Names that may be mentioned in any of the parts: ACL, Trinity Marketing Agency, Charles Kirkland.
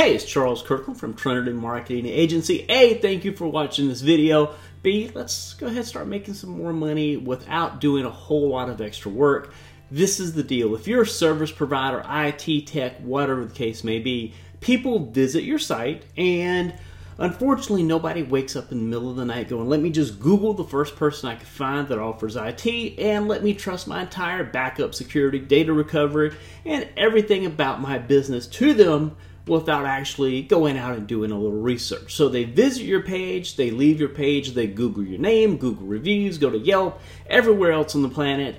Hey, it's Charles Kirkland from Trinity Marketing Agency. A, thank you for watching this video. B, let's go ahead and start making some more money without doing a whole lot of extra work. This is the deal. If you're a service provider, IT tech, whatever the case may be, people visit your site, and unfortunately nobody wakes up in the middle of the night going, let me just Google the first person I can find that offers IT, and let me trust my entire backup, security, data recovery, and everything about my business to them without actually going out and doing a little research. So they visit your page, they leave your page, they Google your name, Google reviews, go to Yelp, everywhere else on the planet.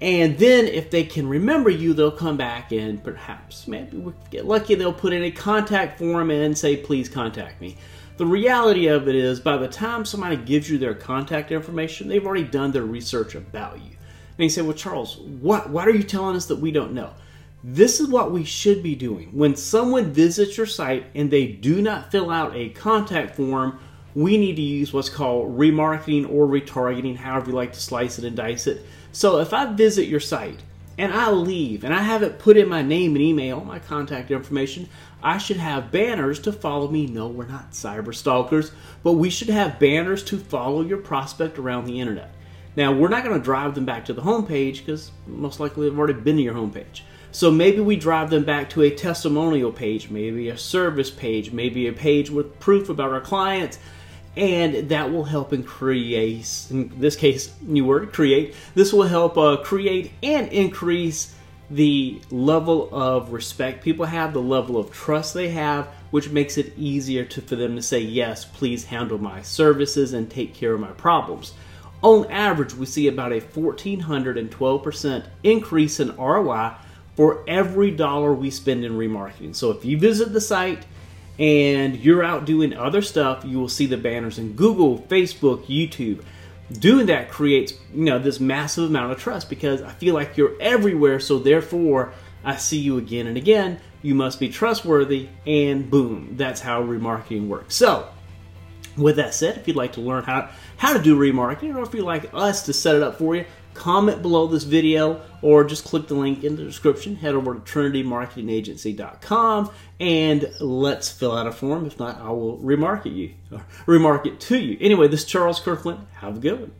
And then if they can remember you, they'll come back and perhaps, maybe we get lucky, they'll put in a contact form and say, please contact me. The reality of it is by the time somebody gives you their contact information, they've already done their research about you. And you say, well, Charles, what are you telling us that we don't know? This is what we should be doing. When someone visits your site and they do not fill out a contact form, we need to use what's called remarketing or retargeting, however you like to slice it and dice it. So if I visit your site and I leave and I haven't put in my name and email, my contact information, I should have banners to follow me. No, we're not cyber stalkers, but we should have banners to follow your prospect around the internet. Now, we're not going to drive them back to the homepage because most likely they've already been to your homepage. So maybe we drive them back to a testimonial page, maybe a service page, maybe a page with proof about our clients. And that will help and create, in this case, new word, create. This will help create and increase the level of respect people have, the level of trust they have, which makes it easier for them to say, yes, please handle my services and take care of my problems. On average, we see about a 1,412% increase in ROI for every dollar we spend in remarketing. So if you visit the site, and you're out doing other stuff, you will see the banners in Google, Facebook, YouTube. Doing that creates, this massive amount of trust because I feel like you're everywhere, so therefore I see you again and again. You must be trustworthy, and boom, that's how remarketing works. So, with that said, if you'd like to learn how to do remarketing, or if you'd like us to set it up for you, comment below this video or just click the link in the description. Head over to trinitymarketingagency.com and let's fill out a form. If not, I will remarket it to you. Anyway, this is Charles Kirkland. Have a good one.